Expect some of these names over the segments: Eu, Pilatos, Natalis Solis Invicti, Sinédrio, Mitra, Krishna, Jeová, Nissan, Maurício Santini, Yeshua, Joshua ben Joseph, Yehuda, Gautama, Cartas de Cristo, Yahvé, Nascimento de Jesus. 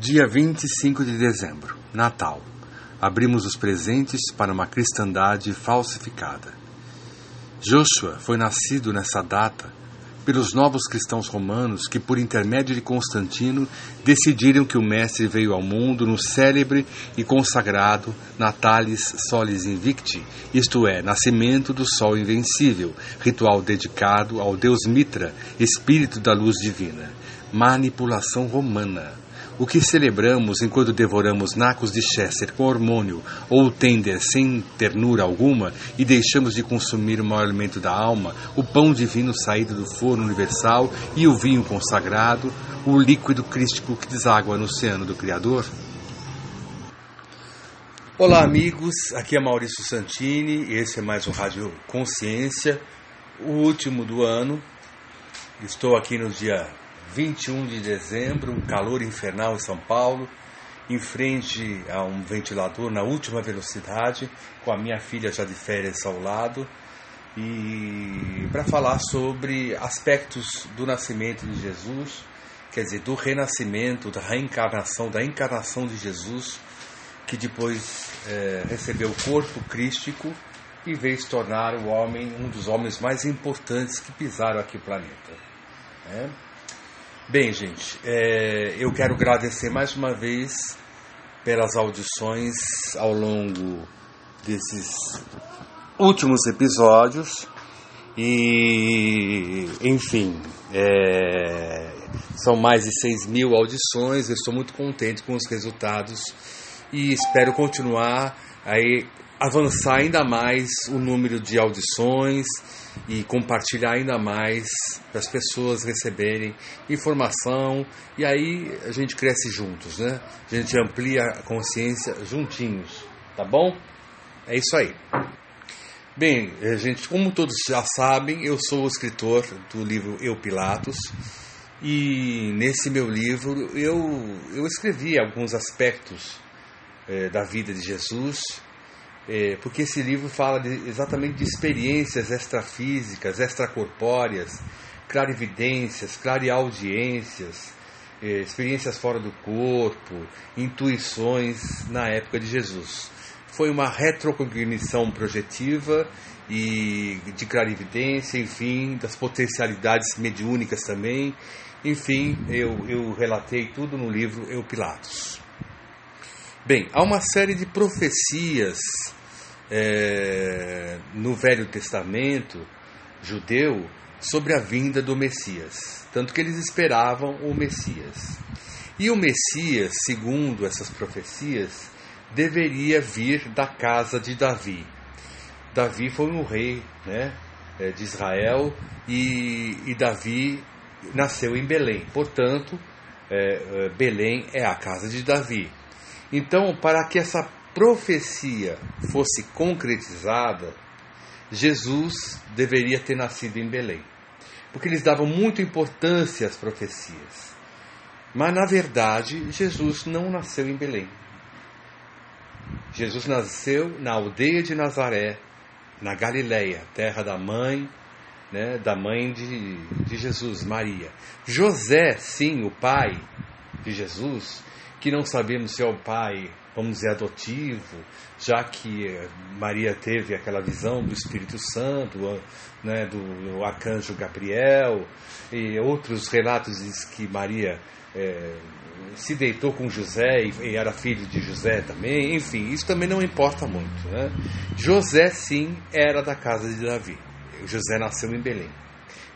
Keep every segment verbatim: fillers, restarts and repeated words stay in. Dia vinte e cinco de dezembro, Natal. Abrimos os presentes para uma cristandade falsificada. Joshua foi nascido nessa data pelos novos cristãos romanos que, por intermédio de Constantino, decidiram que o Mestre veio ao mundo no célebre e consagrado Natalis Solis Invicti, isto é, Nascimento do Sol Invencível, ritual dedicado ao deus Mitra, espírito da luz divina. Manipulação romana. O que celebramos enquanto devoramos nacos de Chester com hormônio ou tender sem ternura alguma e deixamos de consumir o maior alimento da alma, o pão divino saído do forno universal e o vinho consagrado, o líquido crístico que deságua no oceano do Criador? Olá amigos, aqui é Maurício Santini, esse é mais um Rádio Consciência, o último do ano. Estou aqui no dia vinte e um de dezembro, um calor infernal em São Paulo, em frente a um ventilador na última velocidade, com a minha filha já de férias ao lado, e para falar sobre aspectos do nascimento de Jesus, quer dizer, do renascimento, da reencarnação, da encarnação de Jesus, que depois é, recebeu o corpo crístico e veio se tornar o homem, um dos homens mais importantes que pisaram aqui o planeta. É? Bem, gente, é, eu quero agradecer mais uma vez pelas audições ao longo desses últimos episódios e, enfim, é, são mais de seis mil audições. Eu estou muito contente com os resultados e espero continuar aí, avançar ainda mais o número de audições e compartilhar ainda mais para as pessoas receberem informação, e aí a gente cresce juntos, né? A gente amplia a consciência juntinhos, tá bom? É isso aí. Bem, gente, como todos já sabem, eu sou o escritor do livro Eu, Pilatos, e nesse meu livro eu, eu escrevi alguns aspectos eh, da vida de Jesus, É, porque esse livro fala de, exatamente de experiências extrafísicas, extracorpóreas, clarividências, clareaudiências, é, experiências fora do corpo, intuições na época de Jesus. Foi uma retrocognição projetiva e de clarividência, enfim, das potencialidades mediúnicas também. Enfim, eu, eu relatei tudo no livro Eu, Pilatos. Bem, há uma série de profecias É, no Velho Testamento judeu sobre a vinda do Messias, tanto que eles esperavam o Messias. E o Messias, segundo essas profecias, deveria vir da casa de Davi. Davi foi um rei, né, de Israel, e, e Davi nasceu em Belém. Portanto, é, Belém é a casa de Davi. Então, para que essa profecia fosse concretizada, Jesus deveria ter nascido em Belém, porque eles davam muita importância às profecias. Mas, na verdade, Jesus não nasceu em Belém. Jesus nasceu na aldeia de Nazaré, na Galileia, terra da mãe, né, da mãe de, de Jesus, Maria. José, sim, o pai de Jesus, que não sabemos se é o pai, vamos dizer, adotivo, já que Maria teve aquela visão do Espírito Santo, né, do arcanjo Gabriel, e outros relatos diz que Maria é, se deitou com José e era filho de José também. Enfim, isso também não importa muito, né? José, sim, era da casa de Davi. José nasceu em Belém.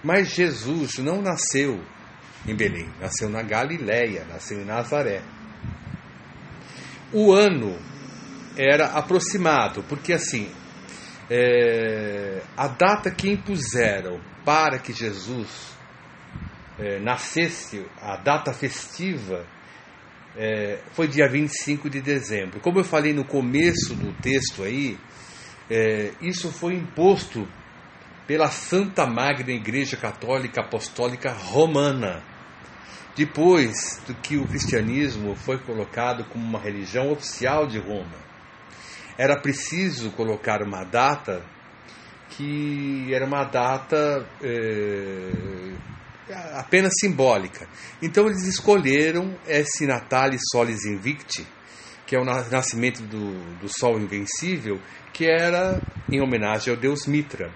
Mas Jesus não nasceu em Belém, nasceu na Galileia, nasceu em Nazaré. O ano era aproximado, porque assim, é, a data que impuseram para que Jesus é, nascesse, a data festiva, é, foi dia vinte e cinco de dezembro. Como eu falei no começo do texto aí, é, isso foi imposto pela Santa Magna Igreja Católica Apostólica Romana, depois do que o cristianismo foi colocado como uma religião oficial de Roma. Era preciso colocar uma data que era uma data é, apenas simbólica. Então eles escolheram esse Natalis Solis Invicti, que é o nascimento do, do Sol Invencível, que era em homenagem ao deus Mitra.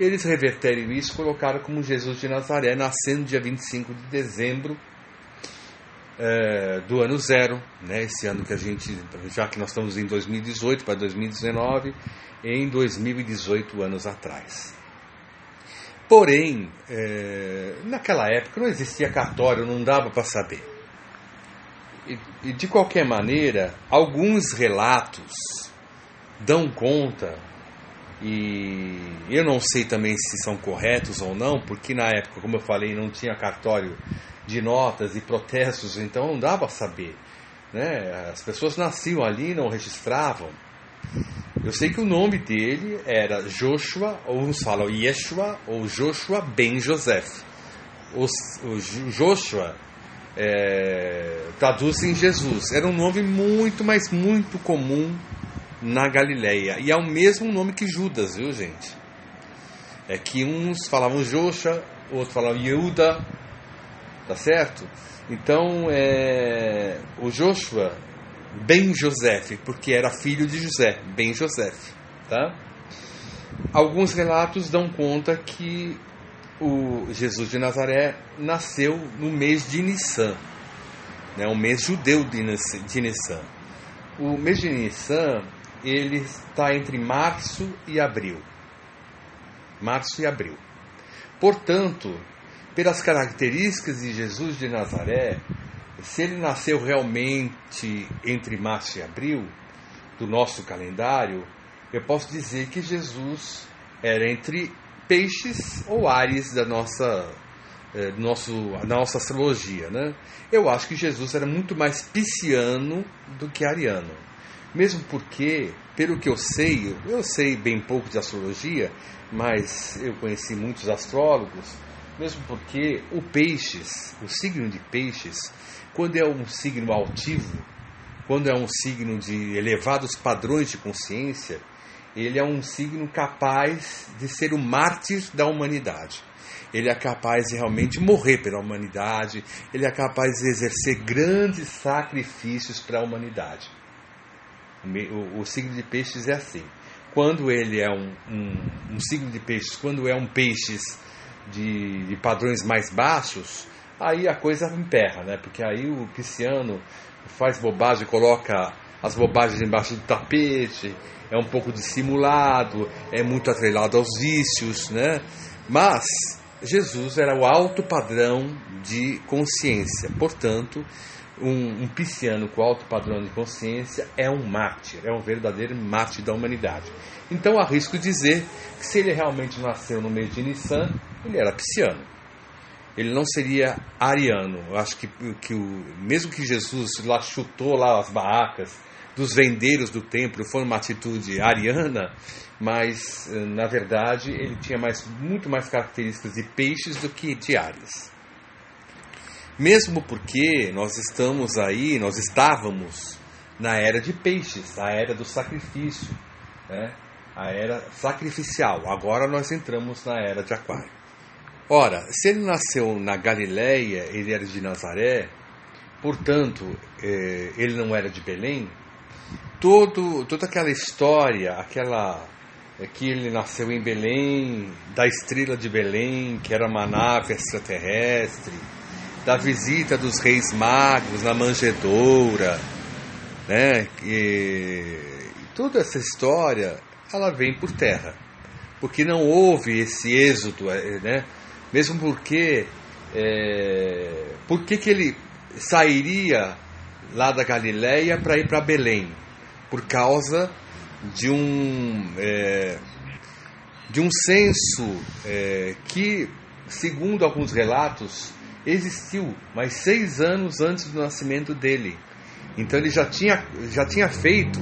Eles reverteram isso e colocaram como Jesus de Nazaré, nascendo dia vinte e cinco de dezembro é, do ano zero, né? Esse ano que a gente, já que nós estamos em dois mil e dezoito para dois mil e dezenove, em dois mil e dezoito anos atrás. Porém, é, naquela época não existia cartório, não dava para saber. E, e de qualquer maneira, alguns relatos dão conta, e eu não sei também se são corretos ou não, porque na época, como eu falei, não tinha cartório de notas e protestos, então não dava para saber, né? As pessoas nasciam ali e não registravam. Eu sei que o nome dele era Joshua, ou uns falam Yeshua, ou Joshua ben Joseph. O, o Joshua é, traduz em Jesus. Era um nome muito, mas muito comum na Galileia. E é o mesmo nome que Judas, viu, gente? É que uns falavam Joshua, outros falavam Yehuda, tá certo? Então, é, o Joshua ben Joseph, porque era filho de José, ben Joseph, tá? Alguns relatos dão conta que o Jesus de Nazaré nasceu no mês de Nissan, né? O mês judeu de Nissan. O mês de Nissan, ele está entre março e abril. Março e abril. Portanto, pelas características de Jesus de Nazaré, se ele nasceu realmente entre março e abril do nosso calendário, eu posso dizer que Jesus era entre peixes ou ares da nossa, eh, nosso, nossa astrologia, né? Eu acho que Jesus era muito mais pisciano do que ariano. Mesmo porque, pelo que eu sei, eu sei bem pouco de astrologia, mas eu conheci muitos astrólogos, mesmo porque o peixes, o signo de peixes, quando é um signo altivo, quando é um signo de elevados padrões de consciência, ele é um signo capaz de ser o mártir da humanidade. Ele é capaz de realmente morrer pela humanidade, ele é capaz de exercer grandes sacrifícios para a humanidade. O, o signo de peixes é assim. Quando ele é um, um, um signo de peixes, quando é um peixes de, de padrões mais baixos, aí a coisa emperra, né? Porque aí o pisciano faz bobagem, coloca as bobagens embaixo do tapete, é um pouco dissimulado, é muito atrelado aos vícios, né? Mas Jesus era o alto padrão de consciência. Portanto, um, um pisciano com alto padrão de consciência é um mártir, é um verdadeiro mártir da humanidade. Então arrisco dizer que se ele realmente nasceu no mês de Nissan, ele era pisciano. Ele não seria ariano. Eu acho que, que o, mesmo que Jesus lá chutou lá as barracas dos vendeiros do templo, foi uma atitude ariana, mas na verdade ele tinha mais, muito mais características de peixes do que de ares. Mesmo porque nós estamos aí, nós estávamos na era de peixes, a era do sacrifício, né? A era sacrificial. Agora nós entramos na era de aquário. Ora, se ele nasceu na Galileia, ele era de Nazaré, portanto, ele não era de Belém, todo, toda aquela história, aquela que ele nasceu em Belém, da estrela de Belém, que era uma nave extraterrestre, da visita dos reis magos na manjedoura, né? E toda essa história, ela vem por terra, porque não houve esse êxodo, né? Mesmo porque, é, por que que ele sairia lá da Galileia para ir para Belém? Por causa de um, é, de um censo é, que, segundo alguns relatos, existiu, mas seis anos antes do nascimento dele. Então ele já tinha, já tinha feito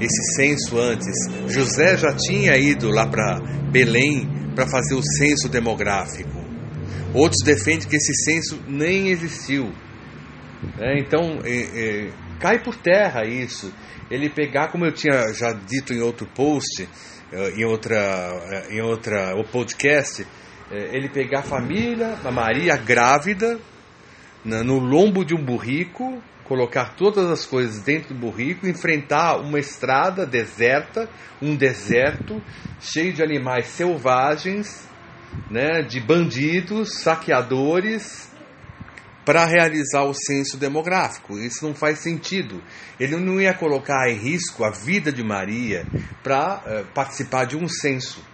esse censo antes. José já tinha ido lá para Belém para fazer o censo demográfico. Outros defendem que esse censo nem existiu, né? Então, é, é, cai por terra isso. Ele pegar, como eu tinha já dito em outro post, em outra, em outra, o podcast, ele pegar a família, a Maria grávida, no lombo de um burrico, colocar todas as coisas dentro do burrico, enfrentar uma estrada deserta, um deserto cheio de animais selvagens, né, de bandidos, saqueadores, para realizar o censo demográfico. Isso não faz sentido. Ele não ia colocar em risco a vida de Maria para uh, participar de um censo.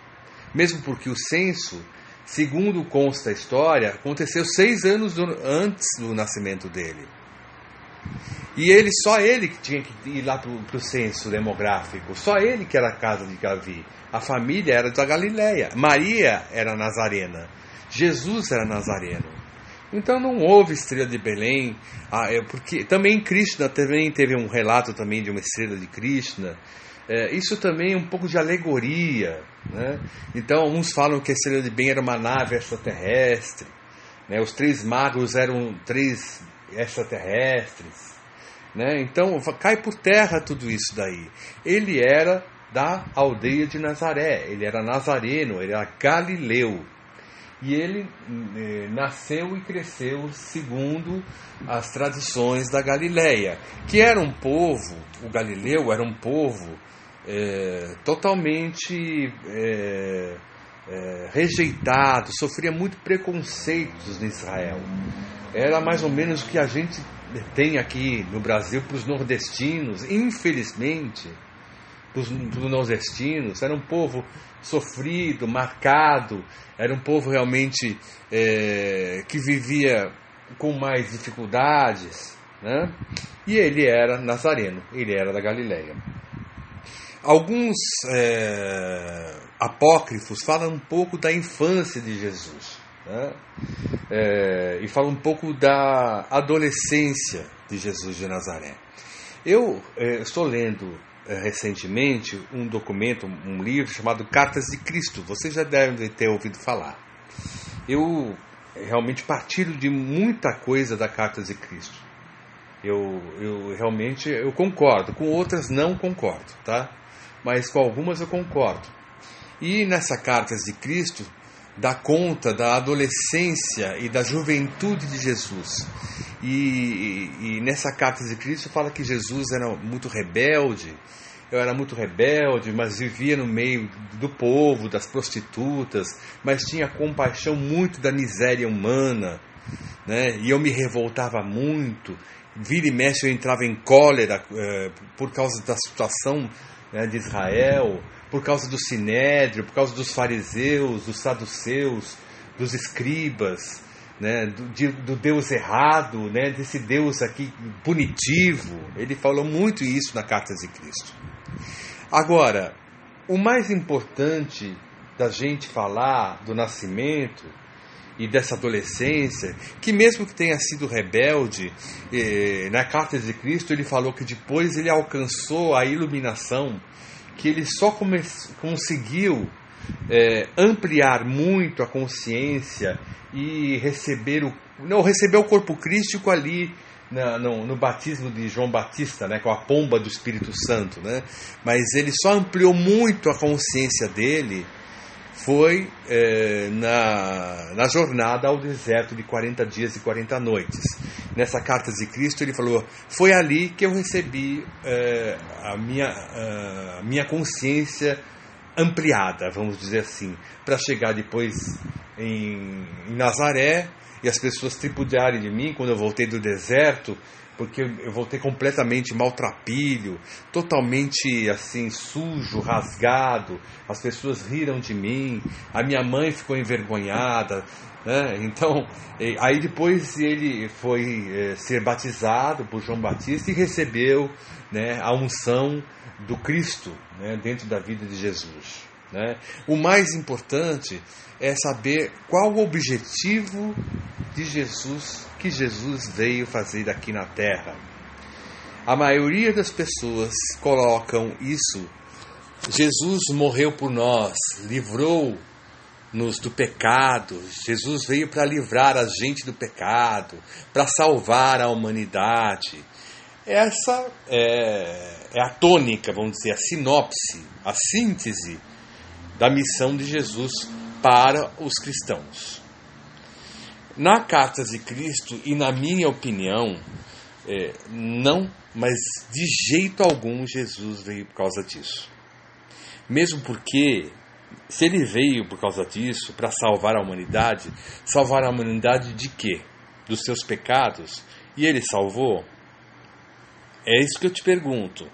Mesmo porque o censo, segundo consta a história, aconteceu seis anos do, antes do nascimento dele. E ele, só ele que tinha que ir lá para o censo demográfico, só ele que era a casa de Davi. A família era da Galileia. Maria era nazarena. Jesus era nazareno. Então não houve estrela de Belém, porque também Krishna também teve um relato também de uma estrela de Krishna. Isso também é um pouco de alegoria, né? Então alguns falam que a estrela de Belém era uma nave extraterrestre, né? Os três magos eram três extraterrestres, né? Então cai por terra tudo isso daí. Ele era da aldeia de Nazaré, ele era nazareno, ele era galileu. E ele eh, nasceu e cresceu segundo as tradições da Galileia, que era um povo, o Galileu era um povo eh, totalmente eh, eh, rejeitado, sofria muito preconceitos em Israel. Era mais ou menos o que a gente tem aqui no Brasil para os nordestinos, infelizmente. Os nordestinos, era um povo sofrido, marcado, era um povo realmente é, que vivia com mais dificuldades, né? E ele era nazareno, ele era da Galileia. Alguns é, apócrifos falam um pouco da infância de Jesus, né? é, e falam um pouco da adolescência de Jesus de Nazaré. Eu é, estou lendo recentemente um documento, um livro chamado Cartas de Cristo. Vocês já devem ter ouvido falar. Eu realmente partilho de muita coisa da Cartas de Cristo. Eu, eu realmente eu concordo, com outras não concordo, tá? Mas com algumas eu concordo. E nessa Cartas de Cristo dá conta da adolescência e da juventude de Jesus. E, e, e nessa carta de Cristo fala que Jesus era muito rebelde, eu era muito rebelde, mas vivia no meio do povo, das prostitutas, mas tinha compaixão muito da miséria humana, né? E eu me revoltava muito, vira e mexe eu entrava em cólera eh, por causa da situação, né, de Israel, por causa do Sinédrio, por causa dos fariseus, dos saduceus, dos escribas, né, do, de, do Deus errado, né, desse Deus aqui punitivo. Ele falou muito isso na Carta de Cristo. Agora, o mais importante da gente falar do nascimento e dessa adolescência, que mesmo que tenha sido rebelde, eh, na Carta de Cristo ele falou que depois ele alcançou a iluminação, que ele só come- conseguiu É, ampliar muito a consciência e receber o, não, receber o corpo crístico ali na, no, no batismo de João Batista, né, com a pomba do Espírito Santo, né? Mas ele só ampliou muito a consciência dele foi é, na, na jornada ao deserto de quarenta dias e quarenta noites. Nessa Carta de Cristo ele falou, foi ali que eu recebi é, a, minha, a minha consciência ampliada, vamos dizer assim, para chegar depois em, em Nazaré e as pessoas tripudiarem de mim quando eu voltei do deserto, porque eu voltei completamente maltrapilho, totalmente assim sujo, rasgado, as pessoas riram de mim, a minha mãe ficou envergonhada, né? Então, aí depois ele foi é, ser batizado por João Batista e recebeu, né, a unção do Cristo, né, dentro da vida de Jesus, né? O mais importante é saber qual o objetivo de Jesus, que Jesus veio fazer aqui na Terra. A maioria das pessoas colocam isso. Jesus morreu por nós, livrou-nos do pecado. Jesus veio para livrar a gente do pecado, para salvar a humanidade. Essa é, é a tônica, vamos dizer, a sinopse, a síntese da missão de Jesus para os cristãos. Na Cartas de Cristo, e na minha opinião, é, não, mas de jeito algum Jesus veio por causa disso. Mesmo porque, se ele veio por causa disso, para salvar a humanidade, salvar a humanidade de quê? Dos seus pecados? E ele salvou? É isso que eu te pergunto.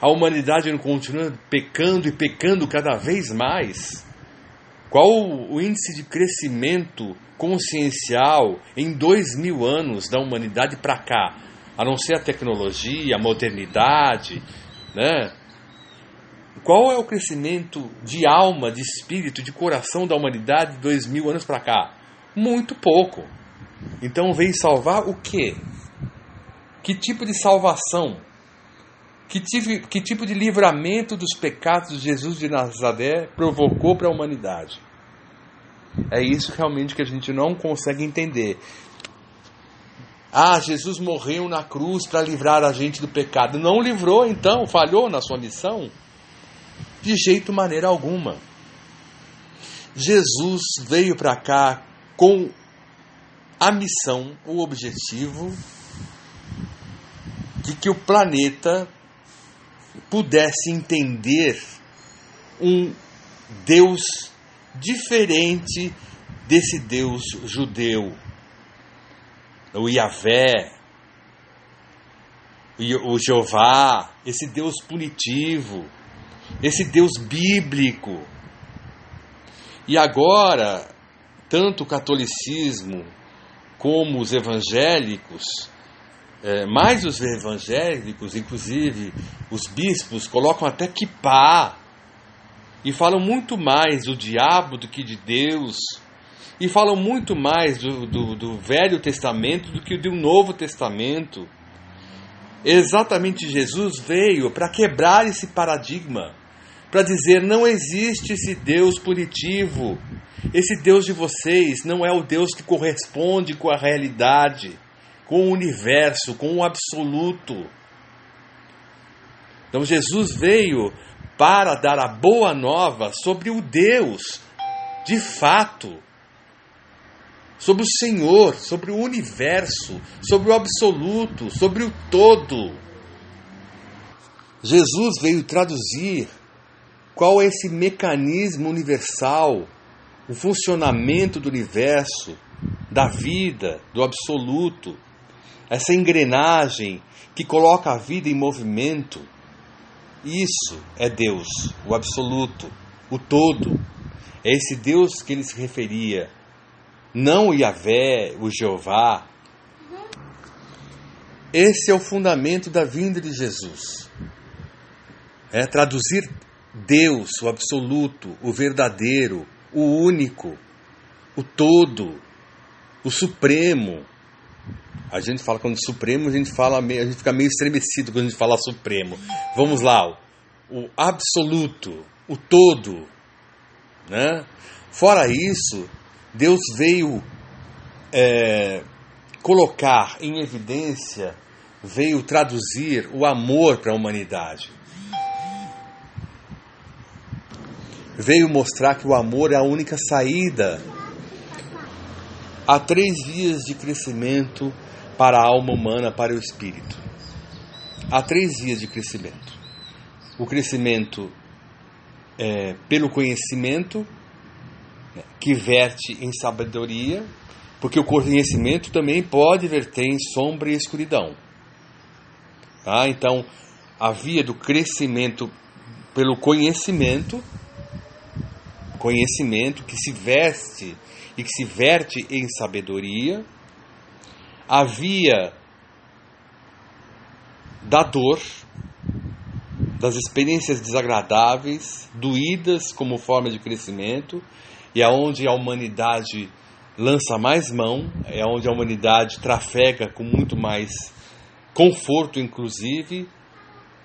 A humanidade não continua pecando e pecando cada vez mais? Qual o índice de crescimento consciencial em dois mil anos da humanidade para cá? A não ser a tecnologia, a modernidade, né? Qual é o crescimento de alma, de espírito, de coração da humanidade de dois mil anos para cá? Muito pouco. Então veio salvar o quê? Que tipo de salvação? Que tipo, que tipo de livramento dos pecados de Jesus de Nazaré provocou para a humanidade? É isso realmente que a gente não consegue entender. Ah, Jesus morreu na cruz para livrar a gente do pecado. Não livrou, então? Falhou na sua missão? De jeito, maneira alguma. Jesus veio para cá com a missão, o objetivo de que o planeta pudesse entender um Deus diferente desse Deus judeu, o Yahvé, o Jeová, esse Deus punitivo, esse Deus bíblico. E agora, tanto o catolicismo como os evangélicos, é, mais os evangélicos, inclusive os bispos, colocam até kippá e falam muito mais do diabo do que de Deus, e falam muito mais do, do, do Velho Testamento do que do Novo Testamento. Exatamente, Jesus veio para quebrar esse paradigma, para dizer: não existe esse Deus punitivo, esse Deus de vocês não é o Deus que corresponde com a realidade, com o universo, com o absoluto. Então Jesus veio para dar a boa nova sobre o Deus, de fato, sobre o Senhor, sobre o universo, sobre o absoluto, sobre o todo. Jesus veio traduzir qual é esse mecanismo universal, o funcionamento do universo, da vida, do absoluto, essa engrenagem que coloca a vida em movimento. Isso é Deus, o absoluto, o todo. É esse Deus que ele se referia, não o Yahvé, o Jeová. Esse é o fundamento da vinda de Jesus. É traduzir Deus, o absoluto, o verdadeiro, o único, o todo, o supremo. A gente fala quando supremo, a gente, fala meio, a gente fica meio estremecido quando a gente fala supremo. Vamos lá, o absoluto, o todo, né? Fora isso, Deus veio é, colocar em evidência, veio traduzir o amor para a humanidade. Veio mostrar que o amor é a única saída. Há três vias de crescimento para a alma humana, para o espírito. Há três vias de crescimento. O crescimento é, pelo conhecimento, né, que verte em sabedoria, porque o conhecimento também pode verter em sombra e escuridão. Tá? Então, a via do crescimento pelo conhecimento, conhecimento que se veste e que se verte em sabedoria, a via da dor, das experiências desagradáveis, doídas como forma de crescimento, e é onde a humanidade lança mais mão, é onde a humanidade trafega com muito mais conforto, inclusive,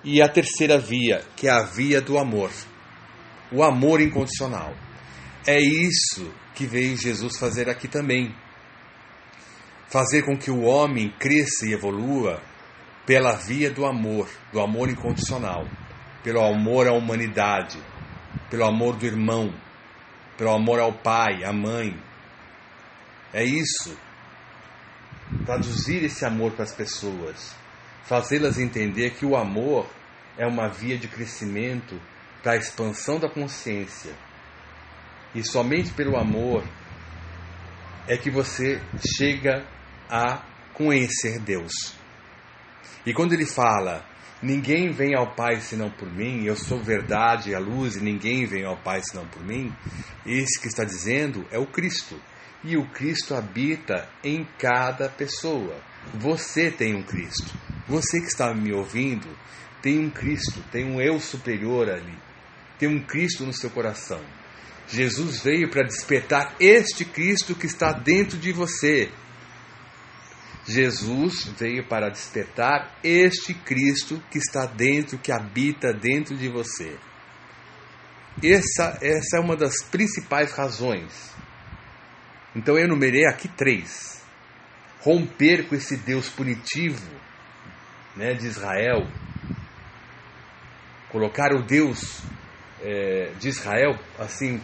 e a terceira via, que é a via do amor, o amor incondicional. É isso que veio Jesus fazer aqui também. Fazer com que o homem cresça e evolua pela via do amor, do amor incondicional, pelo amor à humanidade, pelo amor do irmão, pelo amor ao pai, à mãe. É isso. Traduzir esse amor para as pessoas, fazê-las entender que o amor é uma via de crescimento para a expansão da consciência. E somente pelo amor é que você chega a conhecer Deus. E quando ele fala, ninguém vem ao Pai senão por mim, eu sou verdade e a luz, e ninguém vem ao Pai senão por mim, esse que está dizendo é o Cristo. E o Cristo habita em cada pessoa. Você tem um Cristo. Você que está me ouvindo tem um Cristo, tem um eu superior ali. Tem um Cristo no seu coração. Jesus veio para despertar este Cristo que está dentro de você. Jesus veio para despertar este Cristo que está dentro, que habita dentro de você. Essa, essa é uma das principais razões. Então eu enumerei aqui três. Romper com esse Deus punitivo, né, de Israel. Colocar o Deus é, de Israel assim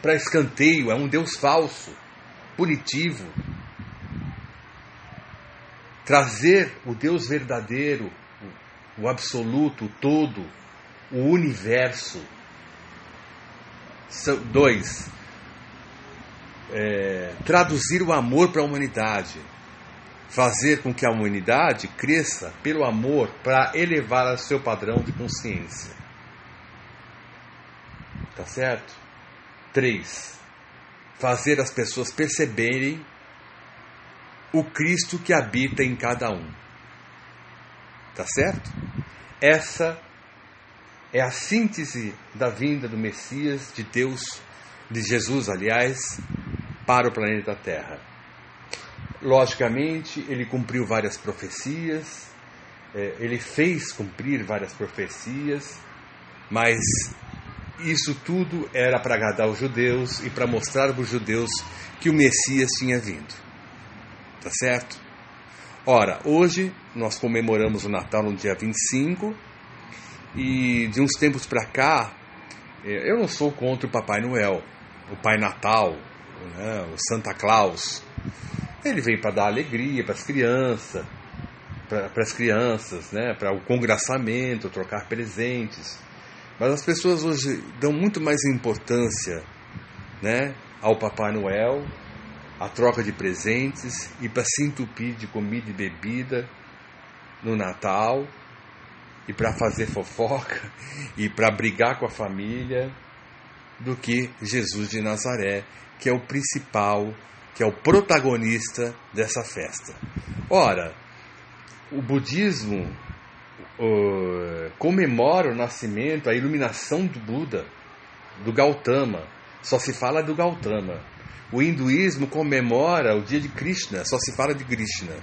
para escanteio. É um Deus falso, punitivo. Trazer o Deus verdadeiro, o absoluto, o todo, o universo. Dois. É, traduzir o amor para a humanidade, fazer com que a humanidade cresça pelo amor para elevar ao seu padrão de consciência. Tá certo? Três, fazer as pessoas perceberem o Cristo que habita em cada um. Tá certo? Essa é a síntese da vinda do Messias, de Deus, de Jesus, aliás, para o planeta Terra. Logicamente, ele cumpriu várias profecias, ele fez cumprir várias profecias, mas isso tudo era para agradar os judeus e para mostrar para os judeus que o Messias tinha vindo. Tá certo? Ora, hoje nós comemoramos o Natal no dia vinte e cinco, e de uns tempos para cá, eu não sou contra o Papai Noel, o Pai Natal, o Santa Claus. Ele veio para dar alegria para as crianças, para as crianças, né? Para o congraçamento, trocar presentes. Mas as pessoas hoje dão muito mais importância, né, ao Papai Noel, à troca de presentes e para se entupir de comida e bebida no Natal, e para fazer fofoca e para brigar com a família, do que Jesus de Nazaré, que é o principal, que é o protagonista dessa festa. Ora, o budismo uh, comemora o nascimento, a iluminação do Buda, do Gautama, só se fala do Gautama. O hinduísmo comemora o dia de Krishna, só se fala de Krishna.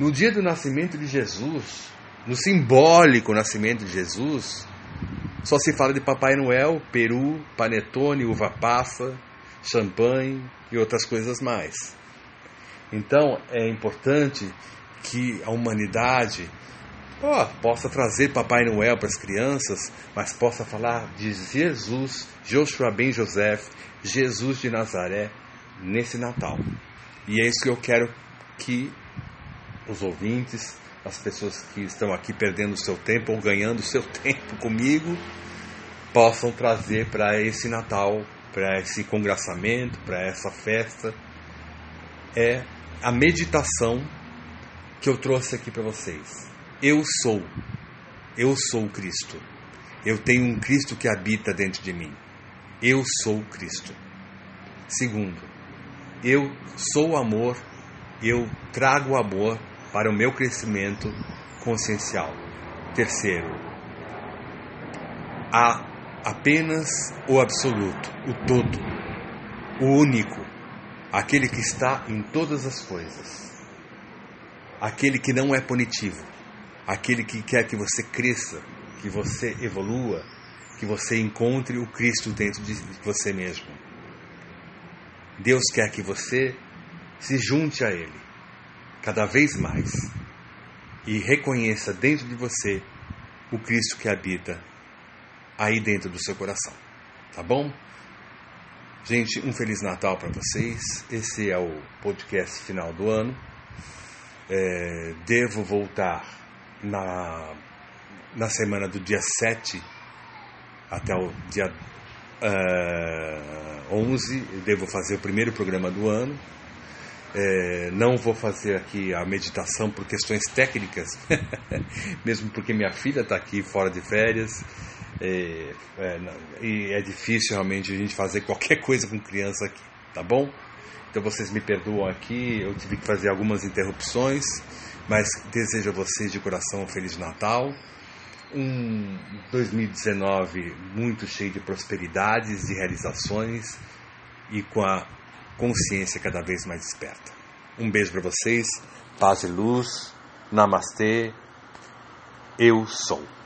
No dia do nascimento de Jesus, no simbólico nascimento de Jesus, só se fala de Papai Noel, peru, panetone, uva passa, champanhe e outras coisas mais. Então é importante que a humanidade oh, possa trazer Papai Noel para as crianças, mas possa falar de Jesus, Joshua ben Joseph, Jesus de Nazaré, nesse Natal. E é isso que eu quero que os ouvintes, as pessoas que estão aqui perdendo o seu tempo ou ganhando o seu tempo comigo, possam trazer para esse Natal, para esse congraçamento, para essa festa. É a meditação que eu trouxe aqui para vocês. Eu sou. Eu sou o Cristo. Eu tenho um Cristo que habita dentro de mim. Eu sou o Cristo. Segundo, eu sou o amor. Eu trago o amor para o meu crescimento consciencial. Terceiro, há apenas o absoluto, o todo, o único, aquele que está em todas as coisas, aquele que não é punitivo, aquele que quer que você cresça, que você evolua, que você encontre o Cristo dentro de você mesmo. Deus quer que você se junte a Ele cada vez mais, e reconheça dentro de você o Cristo que habita aí dentro do seu coração, tá bom? Gente, um Feliz Natal para vocês. Esse é o podcast final do ano. É, devo voltar na, na semana do dia sete até o dia uh, onze. Devo fazer o primeiro programa do ano. É, não vou fazer aqui a meditação por questões técnicas, mesmo porque minha filha está aqui fora de férias. E é, é, é difícil realmente a gente fazer qualquer coisa com criança aqui, tá bom? Então vocês me perdoam aqui, eu tive que fazer algumas interrupções, mas desejo a vocês de coração um Feliz Natal, um dois mil e dezenove muito cheio de prosperidades, de realizações e com a consciência cada vez mais desperta. Um beijo para vocês, paz e luz, namastê, eu sou.